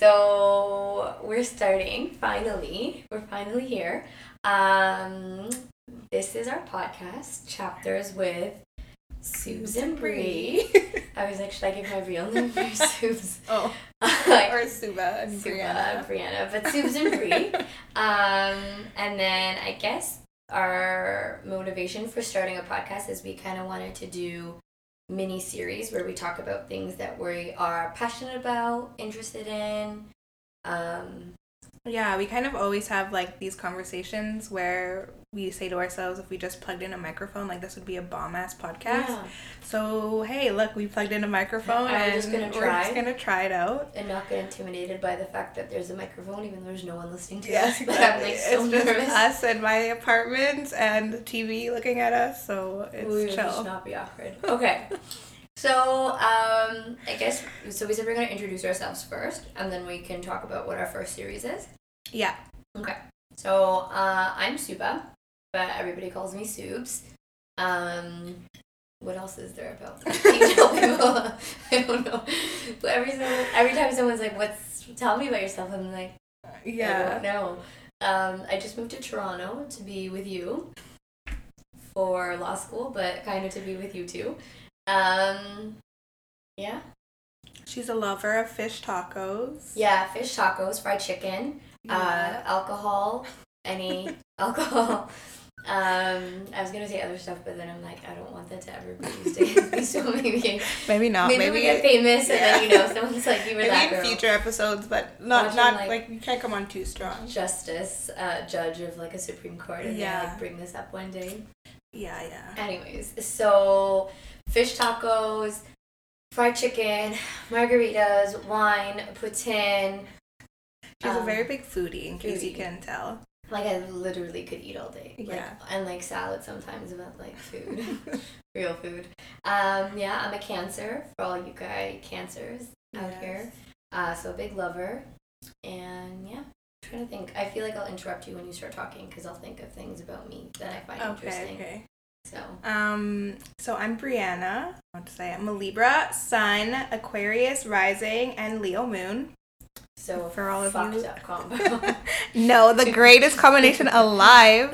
So we're starting finally. We're finally here. This is our podcast, Chapters with Subes and Bree. I was like, should I give my real name for Subes? Oh, like, or Suba and Brianna, but Subes and Bree. And then I guess our motivation for starting a podcast is we kind of wanted to do mini series where we talk about things that we are passionate about, interested in. Yeah, we kind of always have like these conversations where we say to ourselves, if we just plugged in a microphone, like this would be a bomb ass podcast. Yeah. So hey, look, we plugged in a microphone and we're just gonna try it out and not get intimidated by the fact that there's a microphone, even though there's no one listening to us. Exactly. But I'm like so nervous. It's just us in my apartment and the TV looking at us, so it's chill. We should not be awkward. Okay. So, I guess, so we said we're going to introduce ourselves first, and then we can talk about what our first series is. Yeah. Okay. So, I'm Suba, but everybody calls me Subes. What else is there about that? You tell people, I don't know. So every time someone's like, tell me about yourself, I'm like, yeah. I don't know. I just moved to Toronto to be with you for law school, but kind of to be with you too. Yeah. She's a lover of fish tacos. Yeah, fish tacos, fried chicken, yeah. Alcohol, any alcohol. I was gonna say other stuff, but then I'm like, I don't want that to ever be used against so maybe not. Maybe we get famous, yeah. And then someone's like, you were that girl. Maybe in future episodes, but not like you can't come on too strong. Justice, judge of like a Supreme Court, and yeah, they like bring this up one day. Yeah. Anyways, so fish tacos, fried chicken, margaritas, wine, poutine. She's a very big foodie, in case you can tell. Like, I literally could eat all day. Yeah. And, like, salad sometimes, about, like, food. Real food. Yeah, I'm a Cancer, for all you guys Cancers out here. So, a big lover. And, yeah. I'm trying to think. I feel like I'll interrupt you when you start talking, because I'll think of things about me that I find interesting. Okay. So. So I'm Brianna. I'm a Libra, Sun, Aquarius, Rising, and Leo Moon. So for all of you, up combo. No, the greatest combination alive.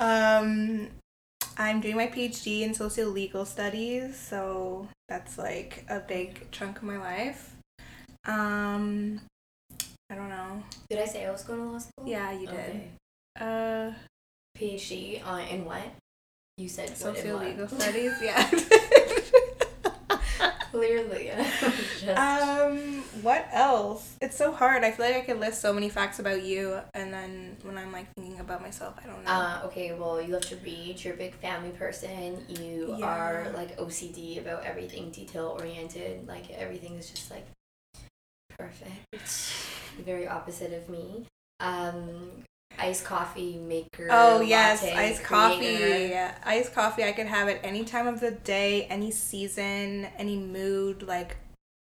I'm doing my PhD in sociolegal studies, so that's like a big chunk of my life. I don't know. Did I say I was going to law school? Yeah, you did. Okay. PhD in what? You said sociolegal studies, yeah. Clearly, yeah. What else? It's so hard. I feel like I could list so many facts about you, and then when I'm like thinking about myself, I don't know. Okay, well, you love to read. You're a big family person. You are like OCD about everything, detail oriented. Like everything is just like perfect. Very opposite of me. Iced coffee maker. Oh yes, iced coffee. Yeah. Iced coffee I could have at any time of the day, any season, any mood, like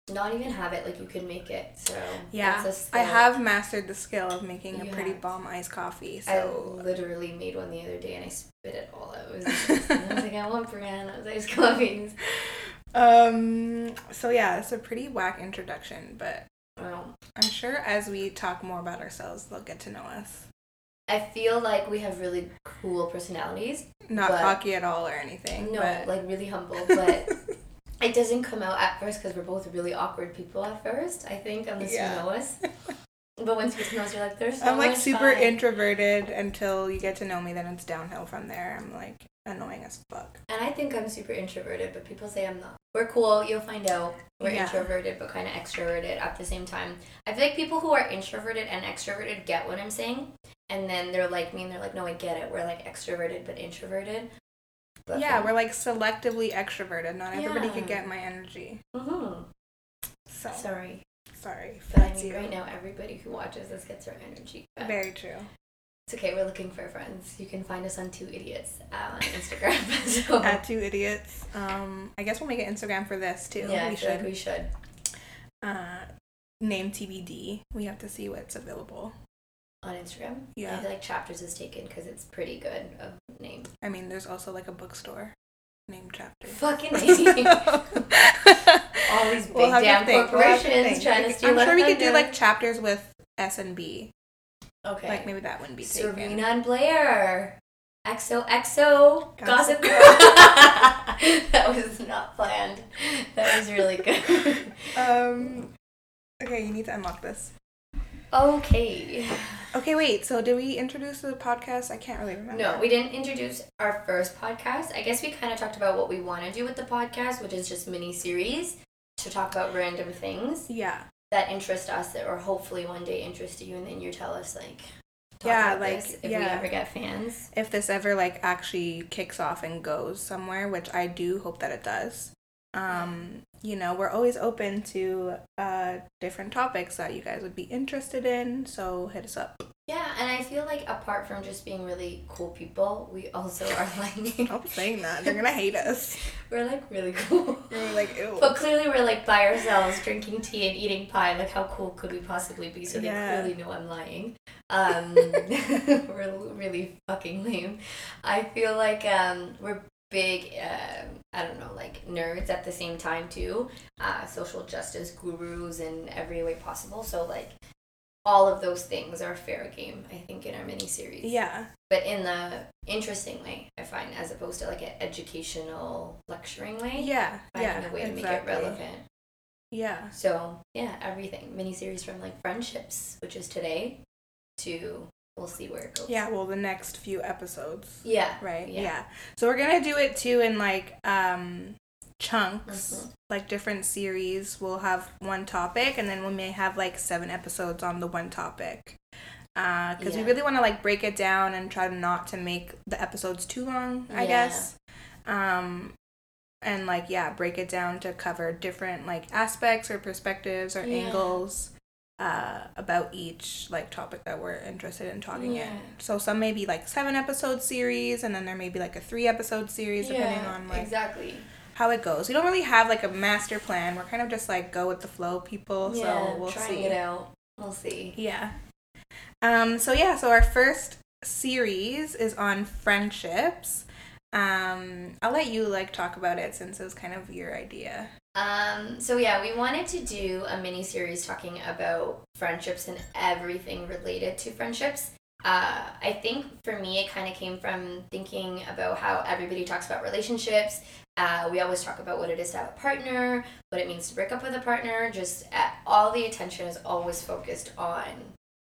not even have it, like you could make it. So yeah, I have mastered the skill of making a pretty bomb iced coffee. So I literally made one the other day and I spit it all out. I was like, I want Brianna's iced coffees. So yeah, it's a pretty whack introduction, but I'm sure as we talk more about ourselves, they'll get to know us. I feel like we have really cool personalities. Not cocky at all or anything. No, but like really humble, but it doesn't come out at first because we're both really awkward people at first, I think, unless you know us. But once you get to know us, you're like, there's so I'm like much super fun. Introverted until you get to know me, then it's downhill from there. I'm like annoying as fuck. And I think I'm super introverted, but people say I'm not. We're cool, you'll find out. We're introverted, but kind of extroverted at the same time. I feel like people who are introverted and extroverted get what I'm saying. And then they're like me and they're like, no, I get it. We're like extroverted but introverted. But yeah, we're like selectively extroverted. Not everybody can get my energy. Mm-hmm. So. Sorry. But I mean, right now, everybody who watches this gets their energy back. Very true. It's okay. We're looking for friends. You can find us on 2idiots on Instagram. So. At 2idiots. I guess we'll make an Instagram for this too. Yeah, we should. Name TBD. We have to see what's available. On Instagram? Yeah. I feel like Chapters is taken because it's pretty good of name. I mean, there's also like a bookstore named Chapters. Fucking name. all these big damn corporations trying to steal. I'm sure we could do like chapters with S&B. Okay. Like maybe that wouldn't be taken. Serena and Blair. XOXO. Gossip Girl. That was not planned. That was really good. Okay, you need to unlock this. Okay. Okay, wait. So did we introduce the podcast? I can't really remember. No, we didn't introduce our first podcast. I guess we kind of talked about what we want to do with the podcast, which is just mini-series to talk about random things. Yeah. That interest us that or hopefully one day interest you, and then you tell us, like, if we ever get fans. If this ever, like, actually kicks off and goes somewhere, which I do hope that it does. You know, we're always open to different topics that you guys would be interested in, so hit us up. Yeah, and I feel like apart from just being really cool people, we also are like... Stop saying that. They're going to hate us. We're like really cool. We're like, ew. But clearly we're like by ourselves drinking tea and eating pie. Like how cool could we possibly be? So they clearly know I'm lying. We're really fucking lame. I feel like we're big, I don't know, like nerds at the same time too, social justice gurus in every way possible. So like all of those things are fair game, I think, in our miniseries. Yeah. But in the interesting way, I find, as opposed to like an educational lecturing way. Yeah. Finding a way to make it relevant. Yeah. So yeah, everything. Miniseries from like friendships, which is today, to... We'll see where it goes. Yeah, well, the next few episodes. Yeah. Right? Yeah. So we're going to do it, too, in, like, chunks. Mm-hmm. Like, different series. We'll have one topic, and then we may have, like, 7 episodes on the one topic. Because we really want to, like, break it down and try not to make the episodes too long, I guess. And, like, break it down to cover different, like, aspects or perspectives or angles. About each, like, topic that we're interested in talking in. So some may be, like, 7-episode series, and then there may be, like, a 3-episode series, depending on, like, exactly how it goes. We don't really have, like, a master plan. We're kind of just, like, go with the flow, people, so we'll see. Yeah, trying it out. We'll see. Yeah. So our first series is on friendships. I'll let you, like, talk about it since it was kind of your idea. We wanted to do a mini-series talking about friendships and everything related to friendships. I think, for me, it kind of came from thinking about how everybody talks about relationships. We always talk about what it is to have a partner, what it means to break up with a partner. Just all the attention is always focused on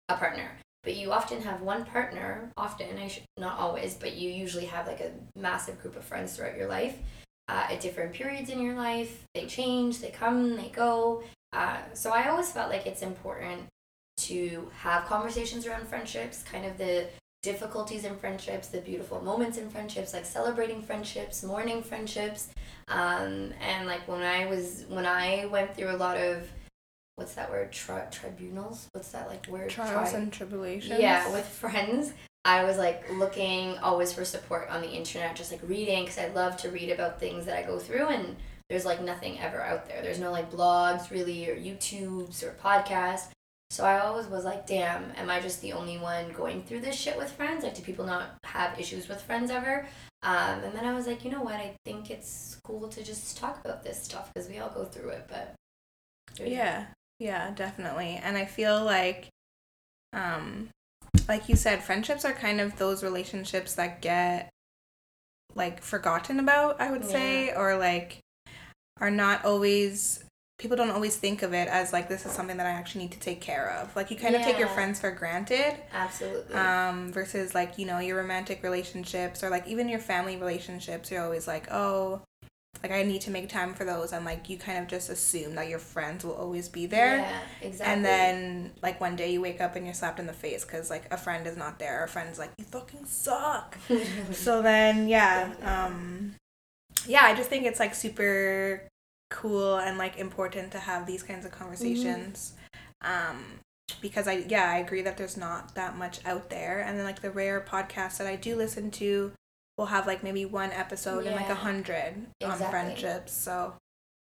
a partner. But you often have one partner, not always, but you usually have, like, a massive group of friends throughout your life. At different periods in your life, they change, they come, they go. So I always felt like it's important to have conversations around friendships, kind of the difficulties in friendships, the beautiful moments in friendships, like celebrating friendships, mourning friendships. And like when I went through a lot of, what's that word? Tribunals? What's that like word? Trials and tribulations. Yeah, with friends. I was, like, looking always for support on the internet, just, like, reading, because I love to read about things that I go through, and there's, like, nothing ever out there. There's no, like, blogs, really, or YouTubes, or podcasts. So I always was like, damn, am I just the only one going through this shit with friends? Like, do people not have issues with friends ever? And then I was like, you know what, I think it's cool to just talk about this stuff, because we all go through it, but... Yeah, definitely. And I feel like you said, friendships are kind of those relationships that get, like, forgotten about, I would say, or, like, are not always, people don't always think of it as, like, this is something that I actually need to take care of. Like, you kind of take your friends for granted. Absolutely. Versus, like, you know, your romantic relationships or, like, even your family relationships, you're always like, oh, like, I need to make time for those. And, like, you kind of just assume that your friends will always be there. Yeah, exactly. And then, like, one day you wake up and you're slapped in the face because, like, a friend is not there. A friend's like, you fucking suck. So then, I just think it's, like, super cool and, like, important to have these kinds of conversations. Mm-hmm. Because, I agree that there's not that much out there. And then, like, the rare podcasts that I do listen to, we'll have, like, maybe one episode in, like, 100 on friendships. So,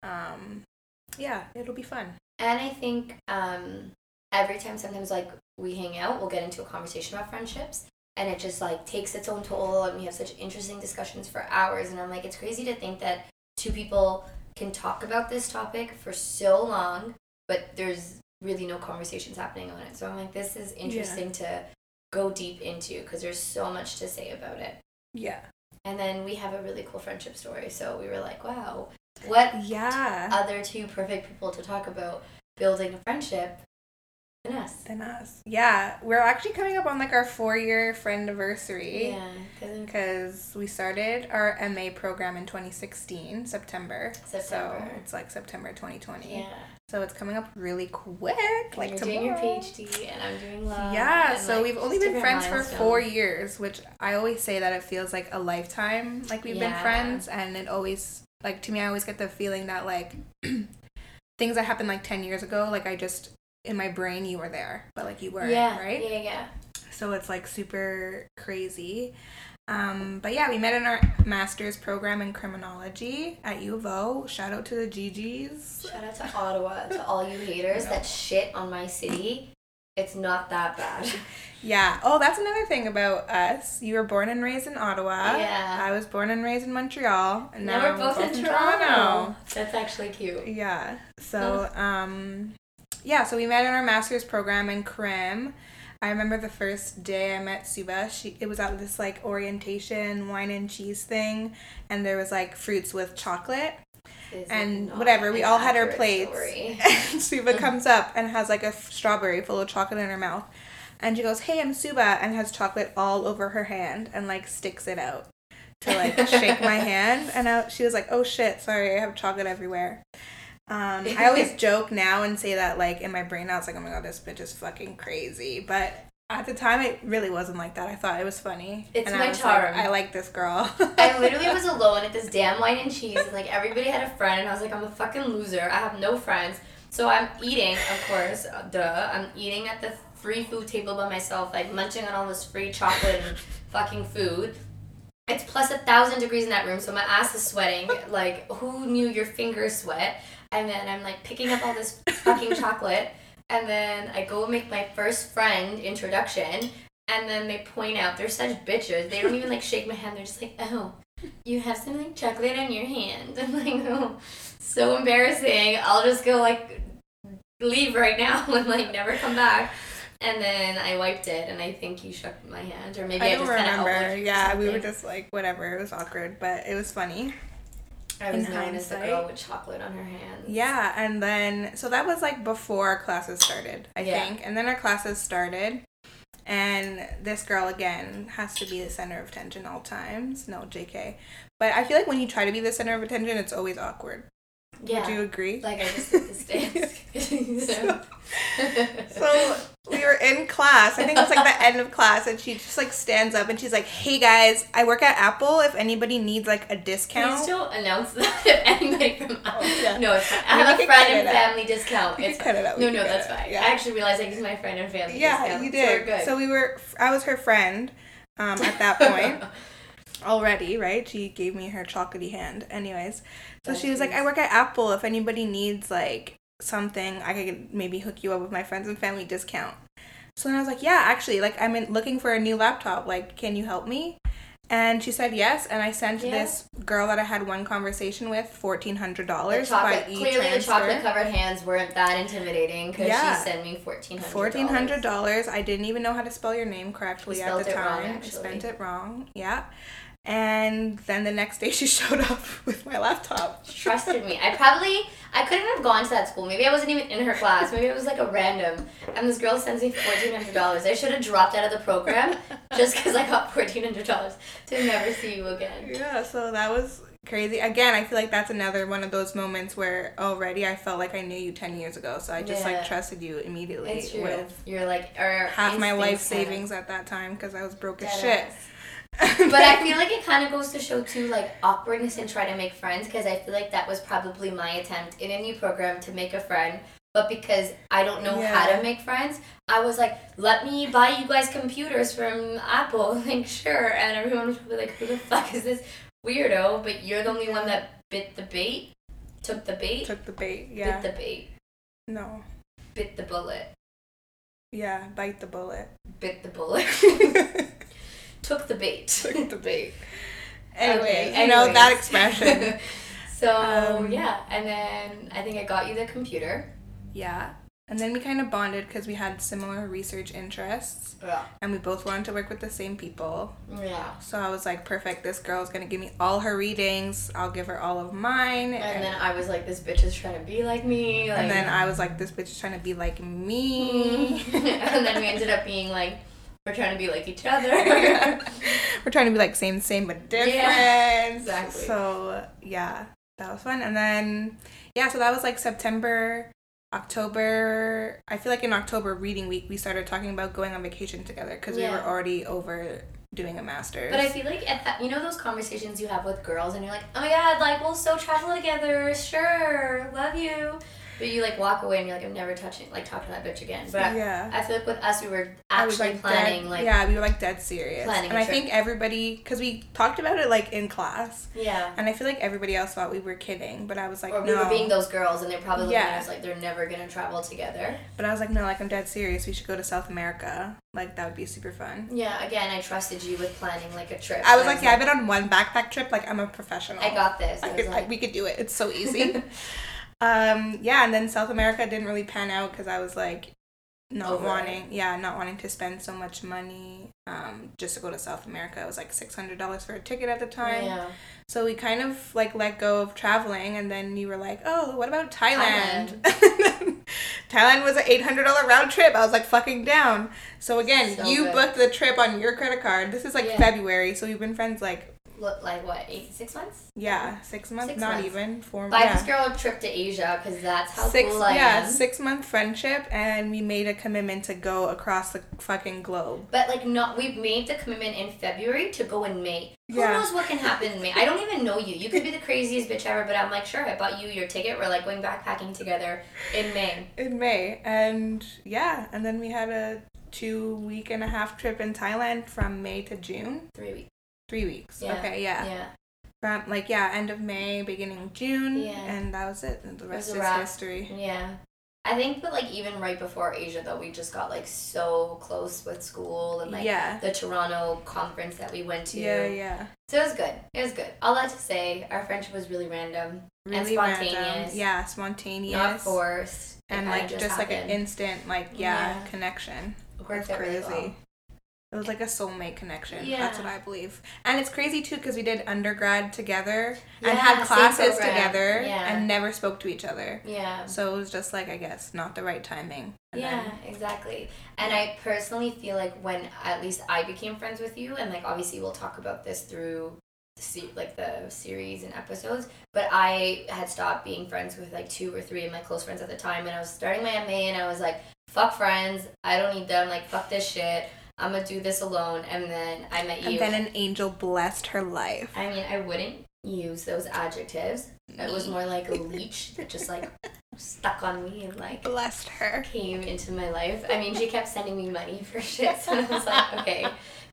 it'll be fun. And I think every time, sometimes, like, we hang out, we'll get into a conversation about friendships. And it just, like, takes its own toll. And we have such interesting discussions for hours. And I'm like, it's crazy to think that two people can talk about this topic for so long, but there's really no conversations happening on it. So I'm like, this is interesting to go deep into because there's so much to say about it. Yeah. And then we have a really cool friendship story. So we were like, wow, what other two perfect people to talk about building a friendship than us? Yeah. We're actually coming up on like our 4-year friendiversary. Yeah. Because we started our MA program in 2016, September. So it's like September 2020. Yeah. So it's coming up really quick. Like you're tomorrow. Doing your PhD and I'm doing love. Yeah, so like, we've only been friends for 4 years, which I always say that it feels like a lifetime. Like we've been friends, and it always, like to me, I always get the feeling that like things that happened like 10 years ago, like I just, in my brain, you were there, but like you weren't, right? Yeah. So it's like super crazy. But yeah, we met in our master's program in criminology at U of O. Shout out to the GGs. Shout out to Ottawa, to all you haters that shit on my city. It's not that bad. Yeah. Oh, that's another thing about us. You were born and raised in Ottawa. Yeah. I was born and raised in Montreal. And now we're both in Toronto. That's actually cute. Yeah. So, yeah, so we met in our master's program in crim. I remember the first day I met Suba, it was at this like orientation wine and cheese thing, and there was like fruits with chocolate and whatever. We all had our plates. And Suba comes up and has like a strawberry full of chocolate in her mouth, and she goes, "Hey, I'm Suba," and has chocolate all over her hand and like sticks it out to like shake my hand. And she was like, "Oh shit, sorry, I have chocolate everywhere." I always joke now and say that, like, in my brain, I was like, oh my god, this bitch is fucking crazy. But at the time, it really wasn't like that. I thought it was funny. It's and my charm. Like, I like this girl. I literally was alone at this damn wine and cheese, and, like, everybody had a friend, and I was like, I'm a fucking loser. I have no friends. So I'm eating, of course, I'm eating at the free food table by myself, like, munching on all this free chocolate and fucking food. It's plus 1,000 degrees in that room, so my ass is sweating. Like, who knew your fingers sweat? And then I'm, like, picking up all this fucking chocolate. And then I go make my first friend introduction. And then they point out, they're such bitches. They don't even, like, shake my hand. They're just like, oh, you have some, like, chocolate on your hand. I'm like, oh, so embarrassing. I'll just go, like, leave right now and, like, never come back. And then I wiped it, and I think you shook my hand. Or maybe I just kind of elbowed you. Yeah, we were just, like, whatever. It was awkward, but it was funny. I was known as the girl with chocolate on her hands. Yeah, and then, so that was like before our classes started, I think. And then our classes started, and this girl, again, has to be the center of attention all times. No, JK. But I feel like when you try to be the center of attention, it's always awkward. Yeah. Would you agree? Like, I just hit this dance. So we were in class. I think it's like the end of class, and she just like stands up and she's like, "Hey guys, I work at Apple. If anybody needs like a discount, please don't announce that if anybody from Apple." No, it's fine. I have a friend and family discount. It's fine. No, that's fine. Yeah. I actually realized I used my friend and family discount. Yeah, you did. So, I was her friend at that point. Already, right? She gave me her chocolatey hand. Anyways, so she was like, "I work at Apple. If anybody needs like something, I could maybe hook you up with my friends and family discount." So then I was like, "Yeah, actually, like I'm looking for a new laptop. Like, can you help me?" And she said yes, and I sent this girl that I had one conversation with $1,400 by e-transfer. Clearly, the chocolate-covered hands weren't that intimidating because she sent me $1,400. $1,400. I didn't even know how to spell your name correctly at the time. I spelled it wrong. Yeah. And then the next day she showed up with my laptop. She trusted me. I couldn't have gone to that school. Maybe I wasn't even in her class. Maybe it was like a random. And this girl sends me $1,400. I should have dropped out of the program just because I got $1,400 to never see you again. Yeah, so that was crazy. Again, I feel like that's another one of those moments where already I felt like I knew you 10 years ago. So I just like trusted you immediately. It's true. With you're like half my life savings at that time because I was broke as shit. But I feel like it kind of goes to show too, like awkwardness and try to make friends, because I feel like that was probably my attempt in a new program to make a friend, but because I don't know how to make friends, I was like, let me buy you guys computers from Apple, like sure, and everyone was probably like, who the fuck is this weirdo? But you're the only one that bit the bullet. Took the bait. Anyway, I know that expression. So yeah, and then I think I got you the computer. Yeah. And then we kind of bonded because we had similar research interests. Yeah. And we both wanted to work with the same people. Yeah. So I was like, perfect, this girl's going to give me all her readings. I'll give her all of mine. And then I was like, this bitch is trying to be like me. Like... And then I was like, this bitch is trying to be like me. And then we ended up being like, we're trying to be like each other. We're trying to be like same, but different. Yeah, exactly. So yeah, that was fun. And then, yeah, so that was like October, I feel like in October reading week, we started talking about going on vacation together because we were already over doing a master's. But I feel like, at that, you know those conversations you have with girls and you're like, oh my god, like, we'll so travel together, sure, love you. But you like walk away and you're like, I'm never talking to that bitch again. But yeah. I feel like with us, we were actually like planning. We were like dead serious. And I think everybody, because we talked about it like in class. Yeah. And I feel like everybody else thought we were kidding. But I was like, no. We were being those girls and they probably looking at us like they're never going to travel together. But I was like, no, like I'm dead serious. We should go to South America. Like that would be super fun. Yeah. Again, I trusted you with planning like a trip. I was like, I've been on one backpack trip. Like I'm a professional. I got this. We could do it. It's so easy. Yeah, and then South America didn't really pan out because I was like not wanting to spend so much money just to go to South America. It was like $600 for a ticket at the time. Yeah. So we kind of like let go of traveling, and then you were like, oh, what about Thailand? Thailand was an $800 round trip. I was like fucking down. So again, booked the trip on your credit card. This is like February, so we've been friends like what, 6 months? Yeah, 6 months, not even 4 months. Buy this girl a trip to Asia because that's how cool I am. Yeah, 6 month friendship, and we made a commitment to go across the fucking globe. But like, we made the commitment in February to go in May. Who knows what can happen in May? I don't even know you. You could be the craziest bitch ever, but I'm like, sure, I bought you your ticket. We're like going backpacking together in May. And yeah, and then we had a 2.5-week trip in Thailand from May to June. 3 weeks. 3 weeks. Yeah. Okay, yeah. Yeah. From end of May, beginning of June. Yeah. And that was it. And the rest is history. Yeah. I think that even right before Asia though, we just got so close with school and the Toronto conference that we went to. Yeah, yeah. So it was good. All that to say, our friendship was really random. Really and spontaneous. Random. Yeah, spontaneous. Not forced. And just happened. Like an instant connection. That's crazy. Really well. It was like a soulmate connection. Yeah. That's what I believe. And it's crazy, too, because we did undergrad together and had classes together and never spoke to each other. Yeah. So it was just I guess, not the right timing. And exactly. And I personally feel like when at least I became friends with you, and obviously we'll talk about this through the series and episodes, but I had stopped being friends with 2 or 3 of my close friends at the time, and I was starting my MA, and I was like, fuck friends, I don't need them, fuck this shit. I'm going to do this alone, and then I met you. And then an angel blessed her life. I mean, I wouldn't use those adjectives. It was more like a leech that just, stuck on me and, blessed her. Came into my life. I mean, she kept sending me money for shit, so I was like, okay,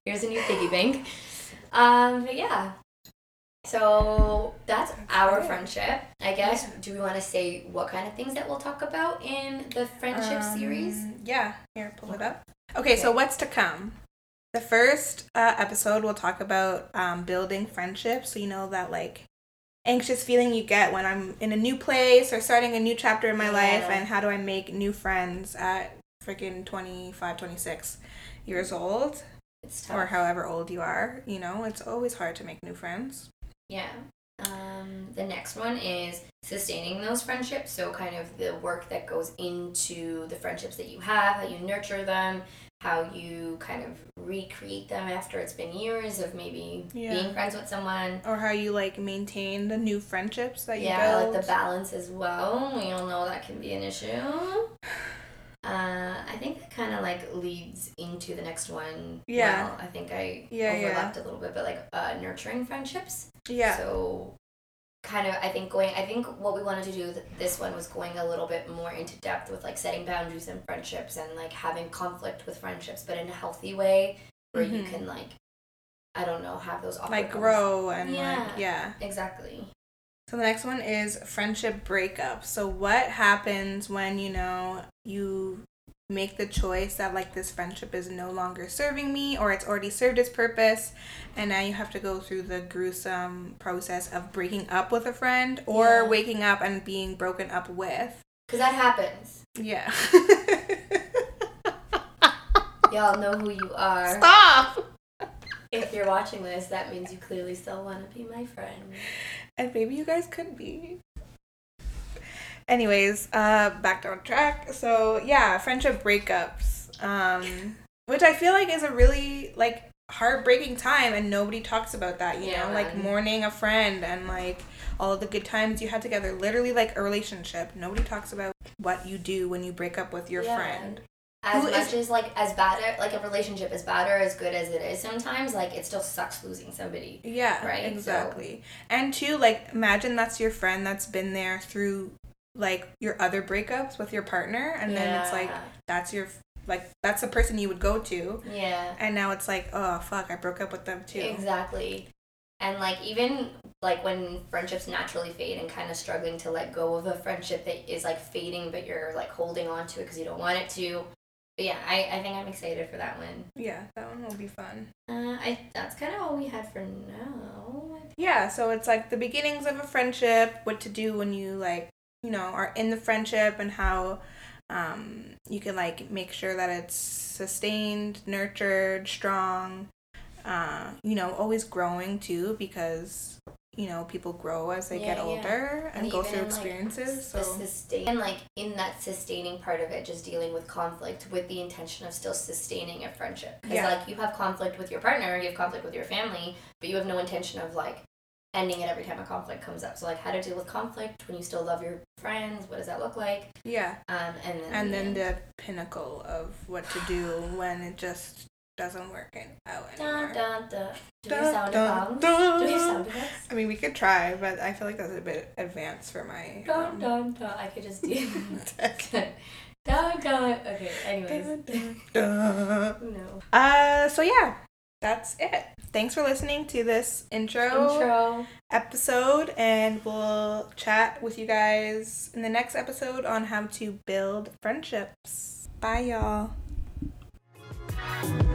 here's a new piggy bank. But yeah. So that's our friendship, I guess. Yeah. Do we want to say what kind of things that we'll talk about in the friendship series? Yeah. Here, pull it up. Okay, so what's to come? The first episode, we'll talk about building friendships. So you know that, anxious feeling you get when I'm in a new place or starting a new chapter in my life, and how do I make new friends at freaking 25, 26 years old? It's tough. Or however old you are, it's always hard to make new friends. Yeah. The next one is sustaining those friendships, so kind of the work that goes into the friendships that you have, how you nurture them, how you kind of recreate them after it's been years of maybe being friends with someone. Or how you maintain the new friendships that you build. The balance as well. We all know that can be an issue. I think that kind of leads into the next one. Yeah. Well, I think I overlapped a little bit, but nurturing friendships. Yeah. So kind of I think what we wanted to do with this one was going a little bit more into depth with setting boundaries in friendships and having conflict with friendships, but in a healthy way where you can have those awkward grow and exactly. So the next one is friendship breakup. So what happens when, you make the choice that like this friendship is no longer serving me, or it's already served its purpose and now you have to go through the gruesome process of breaking up with a friend or waking up and being broken up with. Because that happens. Yeah. Y'all know who you are. Stop! If you're watching this, that means you clearly still want to be my friend. And maybe you guys could be. Anyways, back on track. So, yeah, friendship breakups, which I feel like is a really, like, heartbreaking time, and nobody talks about that, you know? Like, mourning a friend and, like, all the good times you had together. Literally, like, a relationship. Nobody talks about what you do when you break up with your friend. As much as, like, as bad, like, a relationship is bad or as good as it is sometimes, like, it still sucks losing somebody. Yeah, right? Exactly. So. And, too, like, imagine that's your friend that's been there through... like, your other breakups with your partner, and then it's, like, that's your, like, that's the person you would go to. Yeah. And now it's, like, oh, fuck, I broke up with them, too. Exactly. And, like, even, like, when friendships naturally fade and kind of struggling to let go of a friendship that is, like, fading, but you're, like, holding on to it because you don't want it to. But, yeah, I think I'm excited for that one. Yeah, that one will be fun. That's kind of all we had for now. Yeah, so it's, like, the beginnings of a friendship, what to do when you, like, you know, are in the friendship, and how you can, like, make sure that it's sustained, nurtured, strong, you know, always growing, too, because, you know, people grow as they get older and go through experiences. Like, so and, like, in that sustaining part of it, just dealing with conflict with the intention of still sustaining a friendship. Because, like, you have conflict with your partner, you have conflict with your family, but you have no intention of, like, ending it every time a conflict comes up. So, like, how to deal with conflict when you still love your friends, what does that look like? Yeah. And then the pinnacle of what to do when it just doesn't work out anymore. Dun, dun, dun. Do we have sound effects? I mean, we could try, but I feel like that's a bit advanced for my... Dun, dun, dun. I could just do... Dun, dun. Okay, anyways. Dun, dun, dun. No. So, yeah. That's it. Thanks for listening to this intro episode, and we'll chat with you guys in the next episode on how to build friendships. Bye, y'all.